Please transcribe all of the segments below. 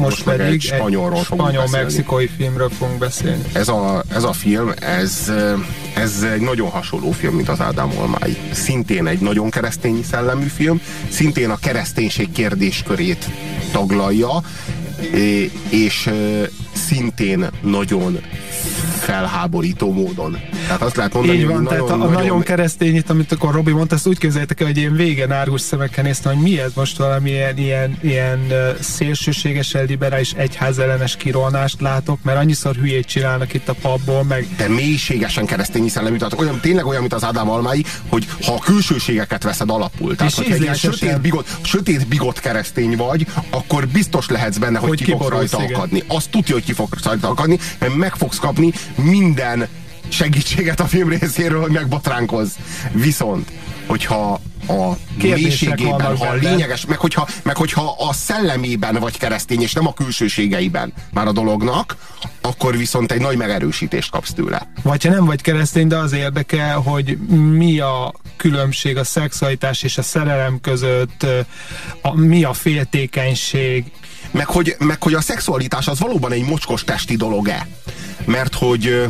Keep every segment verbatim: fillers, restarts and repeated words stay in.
most, most meg pedig egy spanyolról spanyol-mexikai filmről fogunk beszélni. Ez a, ez a film, ez, ez egy nagyon hasonló film, mint az Ádám Almái. Szintén egy nagyon keresztény szellemű film, szintén a kereszténység kérdéskörét taglalja, és szintén nagyon felháborító módon. Tehát azt lehet mondani, így van, hogy tehát nagyon, a nagyon, nagyon keresztényit, amit akkor Robi mondta, azt úgy képzeljétek el, hogy én végen árgus szemekkel néztem, hogy mi ez most valamilyen ilyen, ilyen szélsőségesen liberális egyházellenes kirolnást látok, mert annyiszor hülyét csinálnak itt a papból, meg... De mélységesen keresztényi szellemű, tehát olyan, tényleg olyan, mint az Ádám Almái, hogy ha a külsőségeket veszed alapul, tehát hogyha egy ilyen sötét bigot, sötét bigot keresztény vagy, akkor biztos lehetsz benne, hogy, hogy ki, ki fog rajta akadni. Azt tudja, hogy ki fog rajta akadni, mert meg fogsz kapni minden segítséget a film részéről, hogy megbatránkozz. Viszont, hogyha a mélységében, ha a lényeges, meg hogyha, meg hogyha a szellemében vagy keresztény, és nem a külsőségeiben már a dolognak, akkor viszont egy nagy megerősítést kapsz tőle. Vagy ha nem vagy keresztény, de az érdekel, hogy mi a különbség a szexualitás és a szerelem között, a, mi a féltékenység. Meg hogy, meg hogy a szexualitás az valóban egy mocskos testi dolog-e? Mert hogy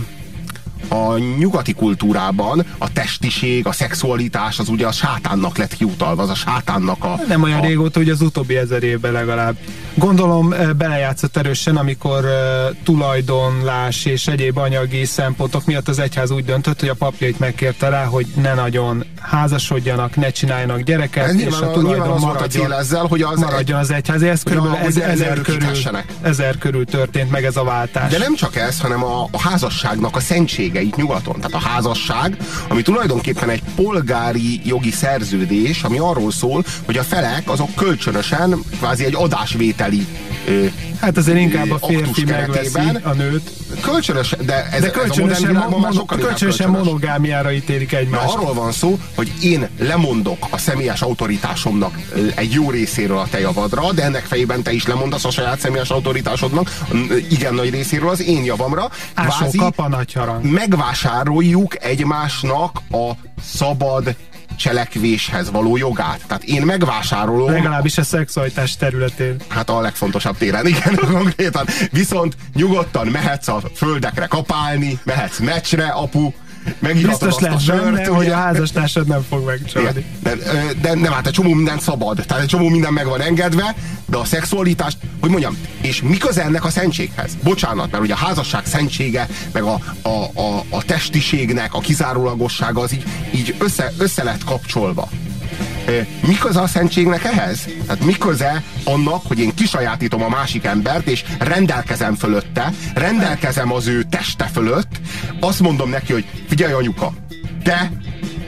a nyugati kultúrában a testiség, a szexualitás az ugye a sátánnak lett kiutalva, az a sátánnak a... Nem olyan a... régóta, hogy az utóbbi ezer évben legalább. Gondolom belejátszott erősen, amikor uh, tulajdonlás és egyéb anyagi szempontok miatt az egyház úgy döntött, hogy a papjait megkérte rá, hogy ne nagyon házasodjanak, ne csináljanak gyereket, ez és a tulajdon az maradjon, ezzel, hogy az maradjon az egyház. Ez körülbelül ez, ezer, körül, ezer körül történt meg ez a váltás. De nem csak ez, hanem a, a házasságnak a szentség itt nyugaton. Tehát a házasság, ami tulajdonképpen egy polgári jogi szerződés, ami arról szól, hogy a felek azok kölcsönösen kvázi egy adásvételi hát azért inkább a férfi megveszi a nőt. Kölcsönös, de ez, de kölcsönösen, ez a modern mon mon kölcsönösen monogámiára ítélik egymást. Na, arról van szó, hogy én lemondok a személyes autoritásomnak egy jó részéről a te javadra, de ennek fejében te is lemondasz a saját személyes autoritásodnak igen nagy részéről az én javamra. Ásó kap a nagy harang. Megvásároljuk egymásnak a szabad cselekvéshez való jogát. Tehát én megvásárolom... Legalábbis a szexualitás területén. Hát a legfontosabb téren, igen, konkrétan. Viszont nyugodtan mehetsz a földekre kapálni, mehetsz meccsre, apu, megiratod azt a sört. Biztos hogy a házastársad nem fog megcsalni. De, de, de nem, hát egy csomó minden szabad. Tehát egy csomó minden meg van engedve, de a szexualitást, hogy mondjam, és mi köze ennek a szentséghez? Bocsánat, mert ugye a házasság szentsége, meg a, a, a, a testiségnek a kizárólagossága az így, így össze, össze lett kapcsolva. Mi köze a szentségnek ehhez? Tehát mi köze annak, hogy én kisajátítom a másik embert, és rendelkezem fölötte, rendelkezem az ő teste fölött, azt mondom neki, hogy figyelj anyuka, te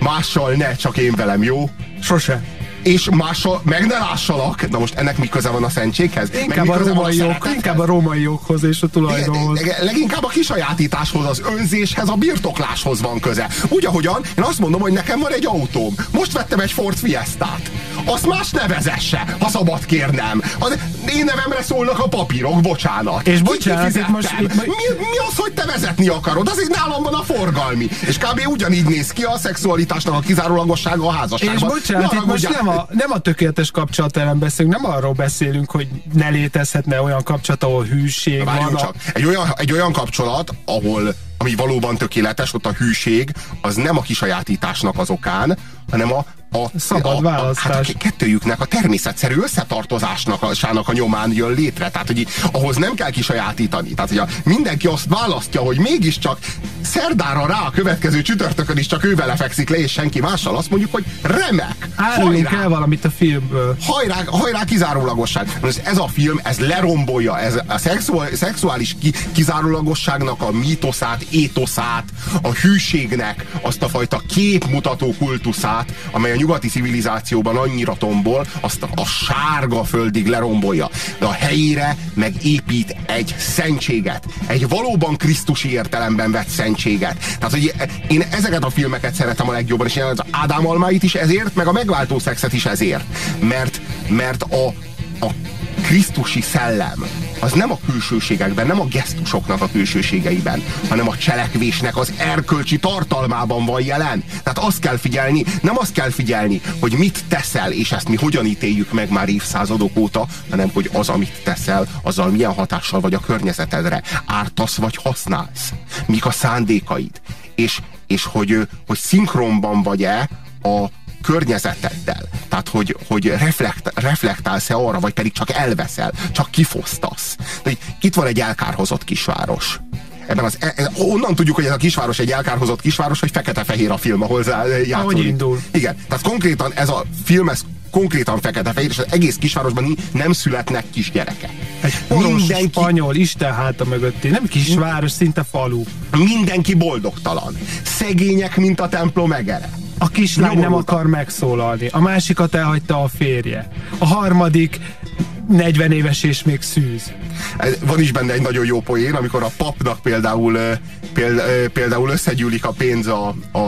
mással ne, csak én velem, jó? Sose. És mással, meg ne lássalak! Na most ennek mi köze van a szentséghez? Inkább a római jog, inkább a római joghoz és a tulajdonhoz. Leginkább a kisajátításhoz, az önzéshez, a birtokláshoz van köze. Úgy ahogyan én azt mondom, hogy nekem van egy autóm. Most vettem egy Ford Fiestát. Azt más ne vezesse, ha szabad kérnem. Az én nevemre szólnak a papírok, bocsánat. És bocsánat, itt most... Itt majd... mi, mi az, hogy te vezetni akarod? Az itt nálam van a forgalmi. És kb. Ugyanígy néz ki a szexualitásnak a kizárólagossága a házasságban. És bocsánat, itt most nem a, nem a tökéletes kapcsolatellen beszélünk, nem arról beszélünk, hogy ne létezhetne olyan kapcsolat, ahol hűség van. Csak. Egy olyan, egy olyan kapcsolat, ahol ami valóban tökéletes, ott a hűség az nem a kisajátításnak az okán, hanem a A, szabad választás. A, hát a kettőjüknek a természetszerű összetartozásnak a, a nyomán jön létre. Tehát, hogy ahhoz nem kell kisajátítani. Tehát, hogy a, mindenki azt választja, hogy mégiscsak szerdára rá a következő csütörtökön is csak ő vele fekszik le, és senki mással. Azt mondjuk, hogy remek! Állunk el valamit a filmből. Hajrá, hajrá kizárólagosság. Ez a film, ez lerombolja. Ez a szexuális, szexuális kizárólagosságnak a mítoszát, étoszát, a hűségnek azt a fajta képmutató kultuszát, amely a nyugati civilizációban annyira tombol, azt a sárga földig lerombolja. De a helyére megépít egy szentséget. Egy valóban krisztusi értelemben vett szentséget. Tehát, hogy én ezeket a filmeket szeretem a legjobban, és én az Ádám Almáit is ezért, meg a Megváltó Szexet is ezért. Mert, mert a, a krisztusi szellem az nem a külsőségekben, nem a gesztusoknak a külsőségeiben, hanem a cselekvésnek az erkölcsi tartalmában van jelen. Tehát azt kell figyelni, nem azt kell figyelni, hogy mit teszel, és ezt mi hogyan ítéljük meg már évszázadok óta, hanem hogy az, amit teszel, azzal milyen hatással vagy a környezetedre. Ártasz vagy használsz. Mik a szándékaid. És, és hogy, hogy szinkronban vagy-e a környezeteddel. Tehát, hogy, hogy reflekt, reflektálsz-e arra, vagy pedig csak elveszel, csak kifosztasz. De itt van egy elkárhozott kisváros. Ebben az, onnan tudjuk, hogy ez a kisváros egy elkárhozott kisváros, hogy fekete-fehér a film, ahol játszódik. Ahogy indul. Igen. Tehát konkrétan ez a film, ez konkrétan fekete-fehér, és az egész kisvárosban nem születnek kisgyerekek. Egy poros mindenki, spanyol, Isten háta mögötti, nem kisváros, szinte falu. Mindenki boldogtalan. Szegények, mint a templom egere. A kislány nem akar megszólalni, a másikat elhagyta a férje, a harmadik negyven éves és még szűz. Van is benne egy nagyon jó poén, amikor a papnak például, például összegyűlik a pénz a, a,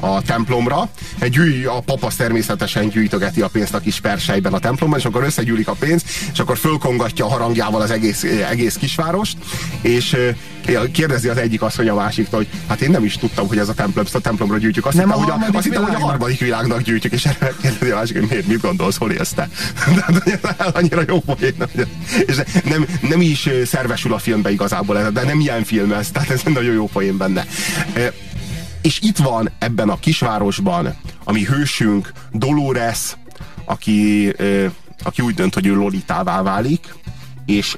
a templomra. Gyűj, a pap az természetesen gyűjtögeti a pénzt a kis persejben a templomban, és akkor összegyűlik a pénz, és akkor fölkongatja a harangjával az egész, egész kisvárost, és kérdezi az egyik asszony a másiktól, hogy hát én nem is tudtam, hogy ez a templom, a templomra gyűjtjük. Azt hittem, hogy a, azt hittem, hogy a harmadik világnak gyűjtjük, és erre kérdezi a másik, hogy miért, mit gondolsz, hol élsz te? Annyira jó poén. És nem, nem is szervesül a filmbe igazából ez, de nem ilyen film ez, tehát ez nagyon jó poén benne. És itt van ebben a kisvárosban, ami hősünk, Dolores, aki, aki úgy dönt, hogy ő lolitává válik, és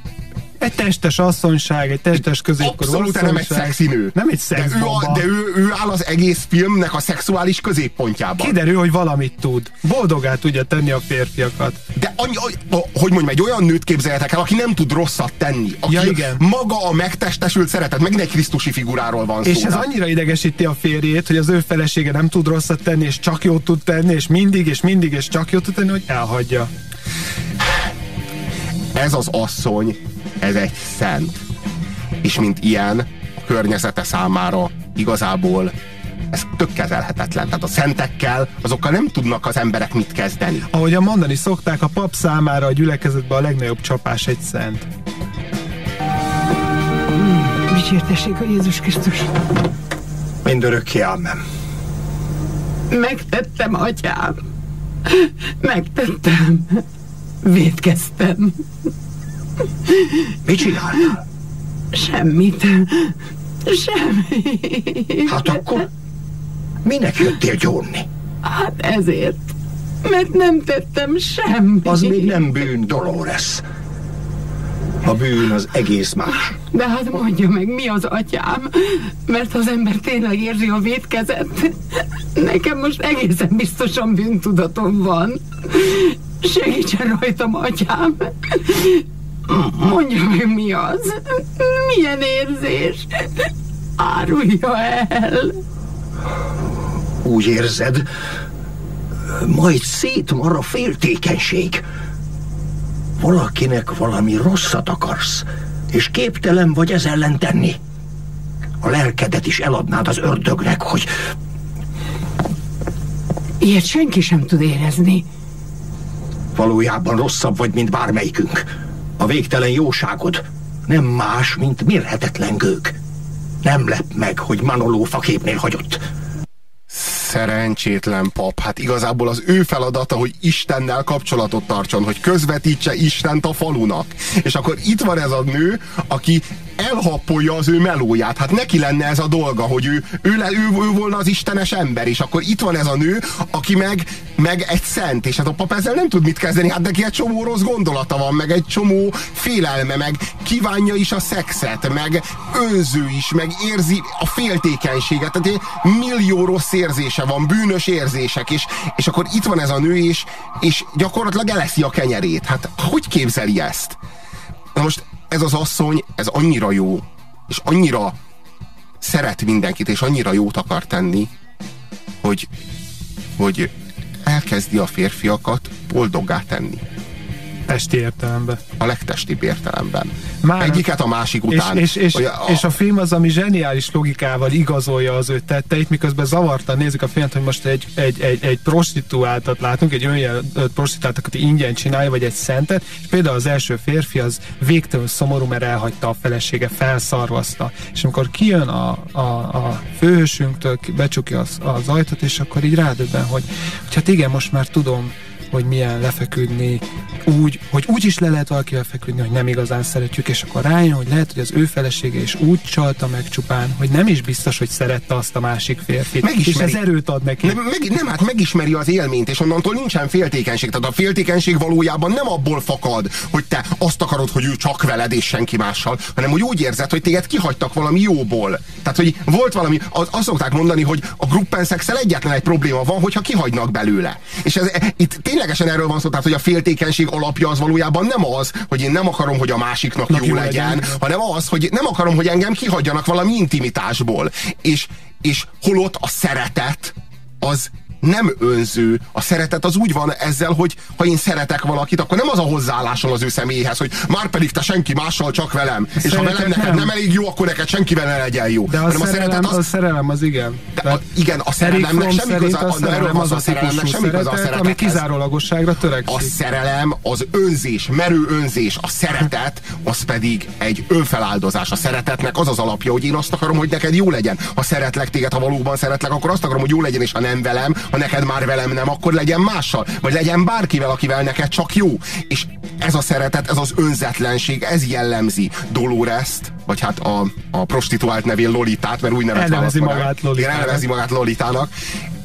egy testes asszonyság, egy testes középkorú asszonyság. Abszolút nem egy szexi nő. Nem egy szexbomba. De, ő, a, de ő, ő áll az egész filmnek a szexuális középpontjában. Kiderül, hogy valamit tud. Boldogát tudja tenni a férfiakat. De annyi, hogy mondjam, egy olyan nőt képzeljetek el, aki nem tud rosszat tenni. Aki ja, igen. Maga a megtestesült szeretet. Megint egy krisztusi figuráról van szó. És ez annyira idegesíti a férjét, hogy az ő felesége nem tud rosszat tenni, és csak jót tud tenni, és mindig, és mindig, és csak jót tud tenni, hogy elhagyja. Ez az asszony, ez egy szent. És mint ilyen, a környezete számára igazából ez tök kezelhetetlen. Tehát a szentekkel, azokkal nem tudnak az emberek mit kezdeni. Ahogyan mondani szokták, a pap számára a gyülekezetben a legnagyobb csapás egy szent. Mm, dicsértessék a Jézus Krisztus. Mindörökké ámen. Megtettem, atyám. Megtettem. Vétkeztem. Mit csináltál? Semmit. Semmit. Hát akkor minek jöttél gyónni? Hát ezért. Mert nem tettem semmit. Az még nem bűn, Dolores. A bűn az egész más. De hát mondja meg, mi az, atyám? Mert az ember tényleg érzi a vétkezet. Nekem most egészen biztosan bűntudatom van. Segítsen rajtam, atyám. Mondja meg, mi az? Milyen érzés? Árulja el! Úgy érzed, majd szétmar a féltékenység. Valakinek valami rosszat akarsz, és képtelen vagy ez ellen tenni. A lelkedet is eladnád az ördögnek, hogy... Ilyet senki sem tud érezni. Valójában rosszabb vagy, mint bármelyikünk. A végtelen jóságod nem más, mint mérhetetlen gőg. Nem lep meg, hogy Manoló faképnél hagyott. Szerencsétlen pap. Hát igazából az ő feladata, hogy Istennel kapcsolatot tartson, hogy közvetítse Istent a falunak. És akkor itt van ez a nő, aki elhappolja az ő melóját. Hát neki lenne ez a dolga, hogy ő, ő, le, ő, ő volna az istenes ember. És akkor itt van ez a nő, aki meg, meg egy szent. És hát a pap ezzel nem tud mit kezdeni. Hát neki egy csomó rossz gondolata van, meg egy csomó félelme, meg kívánja is a szexet, meg önző is, meg érzi a féltékenységet. Tehát egy millió rossz érzése van, bűnös érzések, és, és akkor itt van ez a nő, és, és gyakorlatilag eleszi a kenyerét. Hát hogy képzeli ezt? Na most ez az asszony, ez annyira jó, és annyira szeret mindenkit, és annyira jót akar tenni, hogy, hogy elkezdi a férfiakat boldoggá tenni. Testi értelemben. A legtestibb értelemben. Már egyiket a másik után. És, és, és, a... és a film az, ami zseniális logikával igazolja az ő tetteit, miközben zavartan nézik a filmet, hogy most egy, egy, egy, egy prostituáltat látunk, egy olyan prostituáltat, aki ingyen csinálja, vagy egy szentet, és például az első férfi az végtelen szomorú, mert elhagyta a felesége, felszarvaszta. És amikor kijön a, a, a főhősünktől, becsukja az, az ajtót, és akkor így rádöbben, hogy, hogy hát igen, most már tudom, hogy milyen lefeküdni úgy, hogy úgy is le lehet valakivel feküdni, hogy nem igazán szeretjük, és akkor rájön, hogy lehet, hogy az ő felesége is úgy csalta meg csupán, hogy nem is biztos, hogy szerette azt a másik férfit. Megismeri. És ez erőt ad neki. Nem, meg, nem, hát megismeri az élményt, és onnantól nincsen féltékenység. Tehát a féltékenység valójában nem abból fakad, hogy te azt akarod, hogy ő csak veled és senki mással, hanem hogy úgy érzed, hogy téged kihagytak valami jóból. Tehát, hogy volt valami, az, azt szokták mondani, hogy a gruppenszekszel egyetlen egy probléma van, hogyha kihagynak belőle. És ez, itt tényleg erről van szó, tehát, hogy a féltékenység alapja az valójában nem az, hogy én nem akarom, hogy a másiknak jó, jó legyen, legyen, hanem az, hogy nem akarom, hogy engem kihagyjanak valami intimitásból. És, és holott a szeretet az nem önző. A szeretet az úgy van ezzel, hogy ha én szeretek valakit, akkor nem az a hozzáállással az ő személyhez, hogy már pedig te senki mással, csak velem. A és ha velem neked nem. nem elég jó, akkor neked senkivel ne legyen jó. De a, hanem szerelem, a, szeretet az... a szerelem az igen. De a, igen, a szerelemnek semmi köze a, szerelem az a, szerelemnek semmi köze a szeretet, ami kizárólagosságra törekszik. A szerelem az önzés, merő önzés. A szeretet az pedig egy önfeláldozás. A szeretetnek az az alapja, hogy én azt akarom, hogy neked jó legyen. Ha szeretlek téged, ha valóban szeretlek, akkor azt akarom, hogy jó legyen, és ha nem velem, ha neked már velem nem, akkor legyen mással, vagy legyen bárkivel, akivel neked csak jó. És ez a szeretet, ez az önzetlenség, ez jellemzi Dolores-t, vagy hát a, a prostituált nevén Lolitát, mert úgy nevet elnevezi magát Lolitának. Elnevezi magát Lolitának.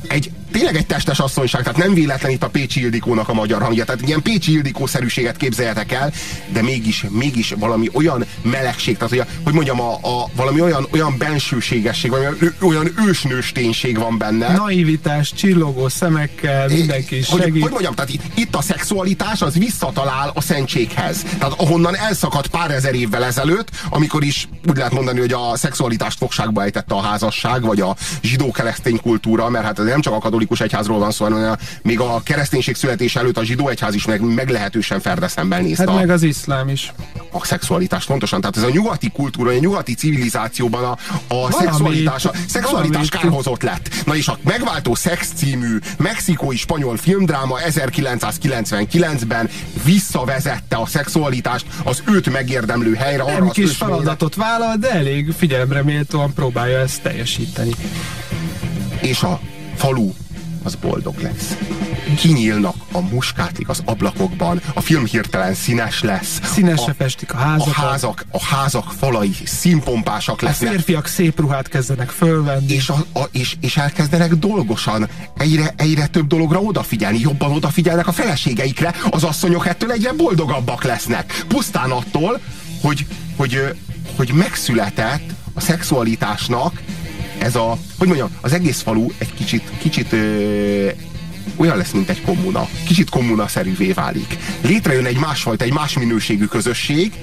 Egy, tényleg egy testes asszonyság, tehát nem véletlen itt a Pécsi Hildikónak a magyar hangja, tehát ilyen Pécsi Hildikó-szerűséget képzeljetek el, de mégis, mégis valami olyan melegség, tehát hogy, hogy mondjam, a, a, valami olyan, olyan bensőségesség, valami olyan ősnősténység van benne. Naivitás, csillogó szemekkel, mindenki segít. Hogy, hogy mondjam, tehát itt, itt a szexualitás az visszatalál a szentséghez. Tehát ahonnan elszakadt pár ezer évvel ezelőtt, amikor is úgy lehet mondani, hogy a szexualitást fogságba ejtette a házasság, vagy a zsidó-keresztény kultúra, mert hát ez nem csak a katolikus egyházról van szó, hanem még a kereszténység születése előtt a zsidó egyház is meg, meglehetősen ferdeszemben nézte. Hát meg az iszlám is. A szexualitás, pontosan. Tehát ez a nyugati kultúra, a nyugati civilizációban a, a szexualitás, a szexualitás kárhozott lett. Na és a Megváltó Szex című mexikói spanyol filmdráma ezerkilencszázkilencvenkilencben visszavezette a szexualitást az őt megérdemlő helyre. Arra nem kis feladatot vállal, de elég figyelemreméltóan próbálja ezt teljesíteni. És a falu az boldog lesz. Kinyílnak a muskátlik az ablakokban, a film hirtelen színes lesz. Színesre festik a házakat. A házak, a házak falai színpompásak lesznek. A férfiak szép ruhát kezdenek fölvenni. És, a, a, és, és elkezdenek dolgosan egyre, egyre több dologra odafigyelni, jobban odafigyelnek a feleségeikre, az asszonyok ettől egyre boldogabbak lesznek. Pusztán attól, hogy, hogy, hogy megszületett a szexualitásnak ez a, hogy mondjam, az egész falu egy kicsit, kicsit ö, olyan lesz, mint egy kommuna. Kicsit kommunaszerűvé válik. Létrejön egy másfajta, egy más minőségű közösség,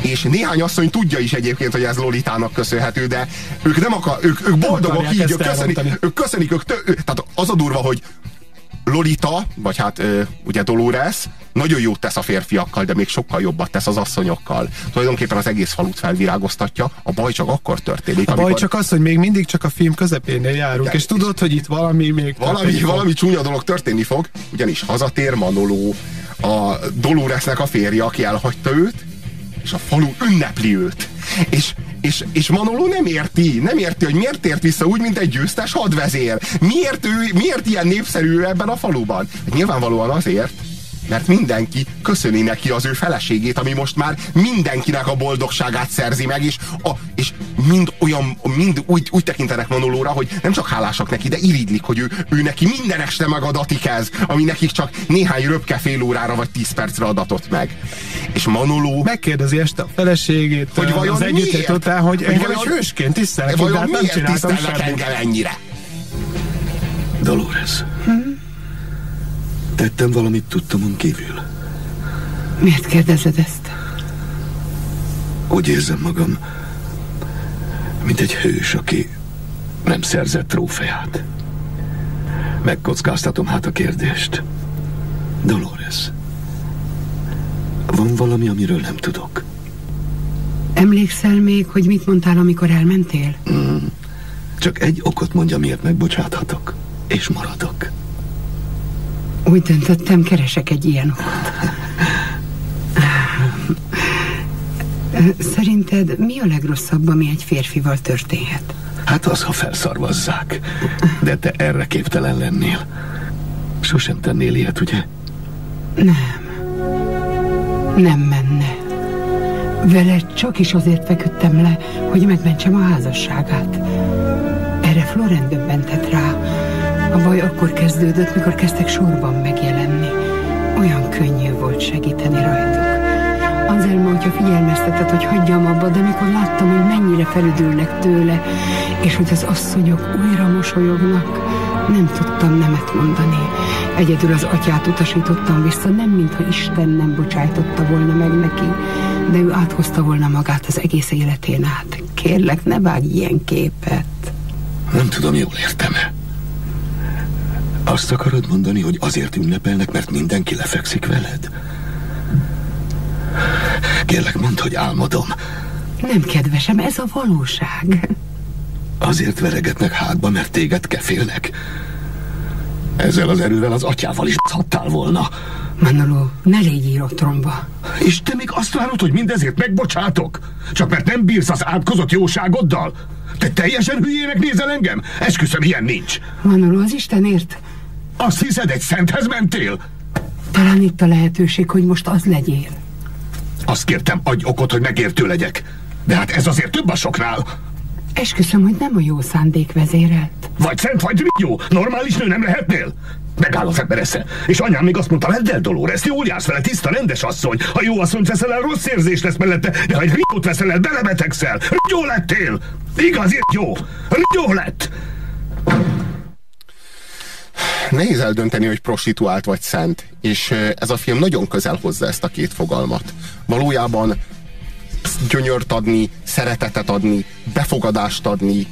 és néhány asszony tudja is egyébként, hogy ez Lolitának köszönhető, de ők nem akar, ők, ők boldogok így, ők köszönik, ők köszönik, ők tő, ő, tehát az a durva, hogy Lolita, vagy hát ö, ugye Dolores, nagyon jót tesz a férfiakkal, de még sokkal jobbat tesz az asszonyokkal. Tulajdonképpen az egész falut felvirágoztatja, a baj csak akkor történik. A amikor... baj csak az, hogy még mindig csak a film közepénél járunk, de és tudod, hogy itt valami még Valami, valami csúnya dolog történni fog, ugyanis hazatér Manoló, a Doloresnek a férje, aki elhagyta őt, és a falu ünnepli őt. És, és, és Manoló nem érti, nem érti, hogy miért tért vissza úgy, mint egy győztes hadvezér. Miért, ő, miért ilyen népszerű ebben a faluban? Hát nyilvánvalóan azért, mert mindenki köszöni neki az ő feleségét, ami most már mindenkinek a boldogságát szerzi meg, és, a, és mind olyan, mind úgy, úgy tekintenek Manolóra, hogy nem csak hálásak neki, de irigylik, hogy ő, ő neki minden este megadatik ez, ami nekik csak néhány röpke fél órára vagy tíz percre adatott meg. És Manoló... megkérdezi este a feleségét, hogy vajon az együttet után, hogy engem egy hősként tisztelnek, de hát nem csináltam semmit. Ennyire? Dolores. Hm? Tettem valamit tudtamon kívül. Miért kérdezed ezt? Úgy érzem magam, mint egy hős, aki nem szerzett trófeát. Megkockáztatom hát a kérdést. Dolores, Van valami, amiről nem tudok. Emlékszel még, hogy mit mondtál, amikor elmentél? Mm. Csak egy okot mondja, miért megbocsáthatok. És maradok. Úgy döntöttem, keresek egy ilyen okot. Szerinted mi a legrosszabb, ami egy férfival történhet? Hát az, ha felszarvazzák. De te erre képtelen lennél. Sosem tennél ilyet, ugye? Nem. Nem menne. Vele csak is azért feküdtem le, hogy megmentsem a házasságát. Erre Florent döbbentett rá. A baj akkor kezdődött, mikor kezdtek sorban megjelenni. Olyan könnyű volt segíteni rajtuk. Anselmo, hogyha figyelmeztetett, hogy hagyjam abba, de mikor láttam, hogy mennyire felüdülnek tőle, és hogy az asszonyok újra mosolyognak, nem tudtam nemet mondani. Egyedül az atyát utasítottam vissza, nem mintha Isten nem bocsájtotta volna meg neki, de ő áthozta volna magát az egész életén át. Kérlek, ne vágj ilyen képet. Nem tudom, jól értem-e. Azt akarod mondani, hogy azért ünnepelnek, mert mindenki lefekszik veled? Kérlek, mondd, hogy álmodom. Nem, kedvesem, ez a valóság. Azért veregetnek hátba, mert téged kefélnek. Ezzel az erővel az atyával is hattál volna. Manolo, ne légy írótromba. És te még azt várod, hogy mindezért megbocsátok? Csak mert nem bírsz az átkozott jóságoddal? Te teljesen hülyének nézel engem? Esküszöm, ilyen nincs. Manolo, az Istenért. Azt hiszed, egy szenthez mentél? Talán itt a lehetőség, hogy most az legyél. Azt kértem, adj okot, hogy megértő legyek. De hát ez azért több a soknál. Esküszöm, hogy nem a jó szándék vezérelt. Vagy szent, vagy jó. Normális nő nem lehetnél? Megáll az ember esze. És anyám még azt mondta, vedd el Dolores, jól jársz vele, tiszta, rendes asszony. Ha jó asszonyt veszel el, rossz érzés lesz mellette. De ha egy riót veszel el, belebetegszel. Jó lettél. Igazért jó. Jó lett. Nehéz eldönteni, hogy prostituált vagy szent. És ez a film nagyon közel hozza ezt a két fogalmat. Valójában gyönyört adni, szeretetet adni, befogadást adni,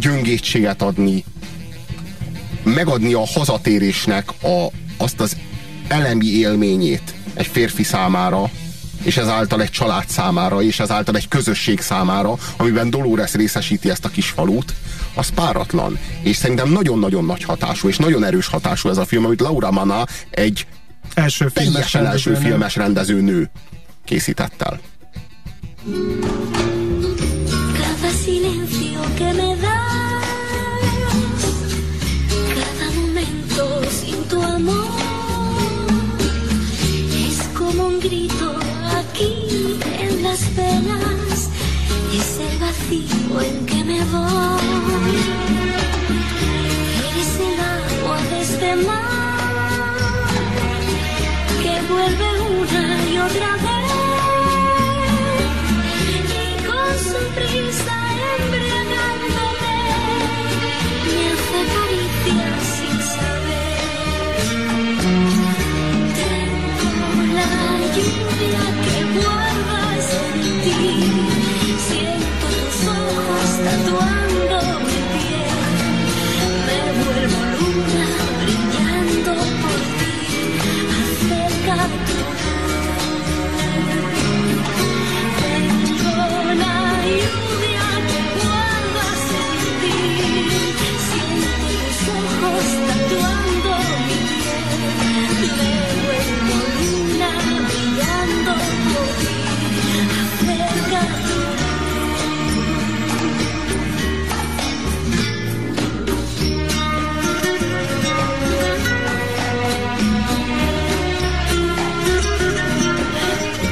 gyöngétséget adni, megadni a hazatérésnek a, azt az elemi élményét egy férfi számára, és ezáltal egy család számára, és ezáltal egy közösség számára, amiben Dolores részesíti ezt a kis falut, az páratlan. És szerintem nagyon-nagyon nagy hatású, és nagyon erős hatású ez a film, amit Laura Mana, egy első teljesen filmes első filmes rendező nő készített el. Cada silencio que me das, cada momento sin tu amor, es como un grito aquí en las venas, es el vacío en que me voy, eres el agua de este mar, que vuelve una y otra vez.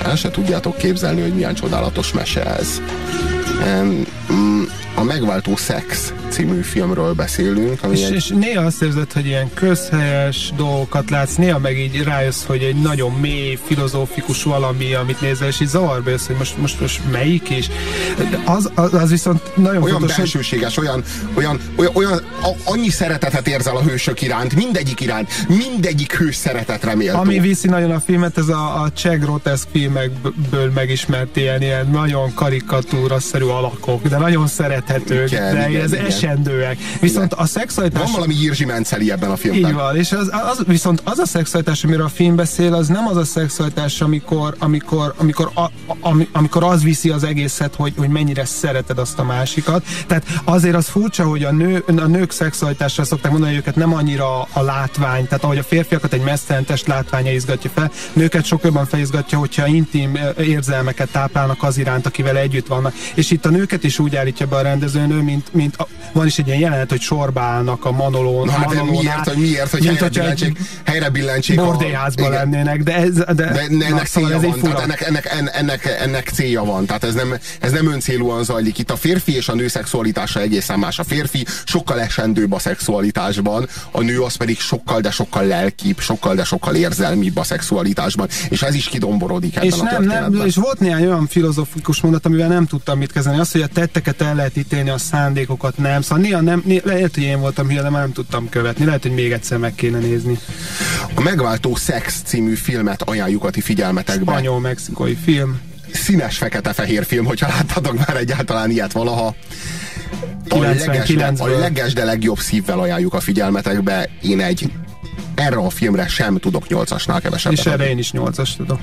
El se tudjátok képzelni, hogy milyen csodálatos mese ez. A Megváltó Szex című filmről beszélünk. Ami és, egy... és néha azt érzed, hogy ilyen közhelyes dolgokat látsz, néha meg így rájössz, hogy egy nagyon mély, filozófikus valami, amit nézel, és így zavarba jössz, hogy most, most, most melyik is. Az, az, az viszont nagyon olyan fontos, belsőséges, hogy... olyan, olyan, olyan, olyan a, annyi szeretetet érzel a hősök iránt, mindegyik iránt, mindegyik hős szeretetre méltó. Ami viszi nagyon a filmet, ez a, a cseh groteszk filmekből megismert ilyen, ilyen nagyon karikatúraszerű alakok, de nagyon szeretet követhetők, igen, de igen, az igen. esendőek. Viszont igen. a szexualitás... Van valami írzsimenceli ebben a filmben. Így van, és az, az, viszont az a szexualitás, amiről a film beszél, az nem az a szexualitás, amikor, amikor, amikor, a, am, amikor az viszi az egészet, hogy, hogy mennyire szereted azt a másikat. Tehát azért az furcsa, hogy a, nő, a nők szexualitásra szokták mondani, hogy őket nem annyira a látvány, tehát ahogy a férfiakat egy mesztelen test látványa izgatja fel, nőket sok jobban felizgatja, hogyha intim érzelmeket táplálnak az iránt, akivel együtt vannak. És itt a nőket is úgy állítja be a rendezőnő, mint, mint a, van is egy ilyen jelenet, hogy sorba állnak a manolón. Na, hát miért, hogy miért, hogy helyre billencsék, helyre billencsék a... bordélyházban lennének, de ez... De, de na, ennek, szóval ez van, tehát ennek, ennek, ennek, ennek célja van, tehát ez nem, ez nem öncélúan zajlik. Itt a férfi és a nő szexualitása egészen más. A férfi sokkal esendőbb a szexualitásban, a nő az pedig sokkal, de sokkal lelkibb, sokkal, de sokkal érzelmibb a szexualitásban. És ez is kidomborodik ebben és a nem, nem, és volt néhány olyan filozofikus mondat, amivel nem tudtam mit kezdeni. Az, hogy a tetteket el lehet ítélni, a szándékokat nem. Szóval néha nem, néha, lehet, hogy én voltam hülye, de már nem tudtam követni. Lehet, hogy még egyszer meg kéne nézni. A Megváltó Szex című filmet ajánljuk a ti figyelmetekbe. Spanyol-mexikai film. Színes fekete-fehér film, hogyha láttatok már egyáltalán ilyet valaha. A leges, de legjobb szívvel ajánljuk a figyelmetekbe. Én egy erre a filmre sem tudok nyolcasnál kevesebbet. És erre én is nyolcas tudok.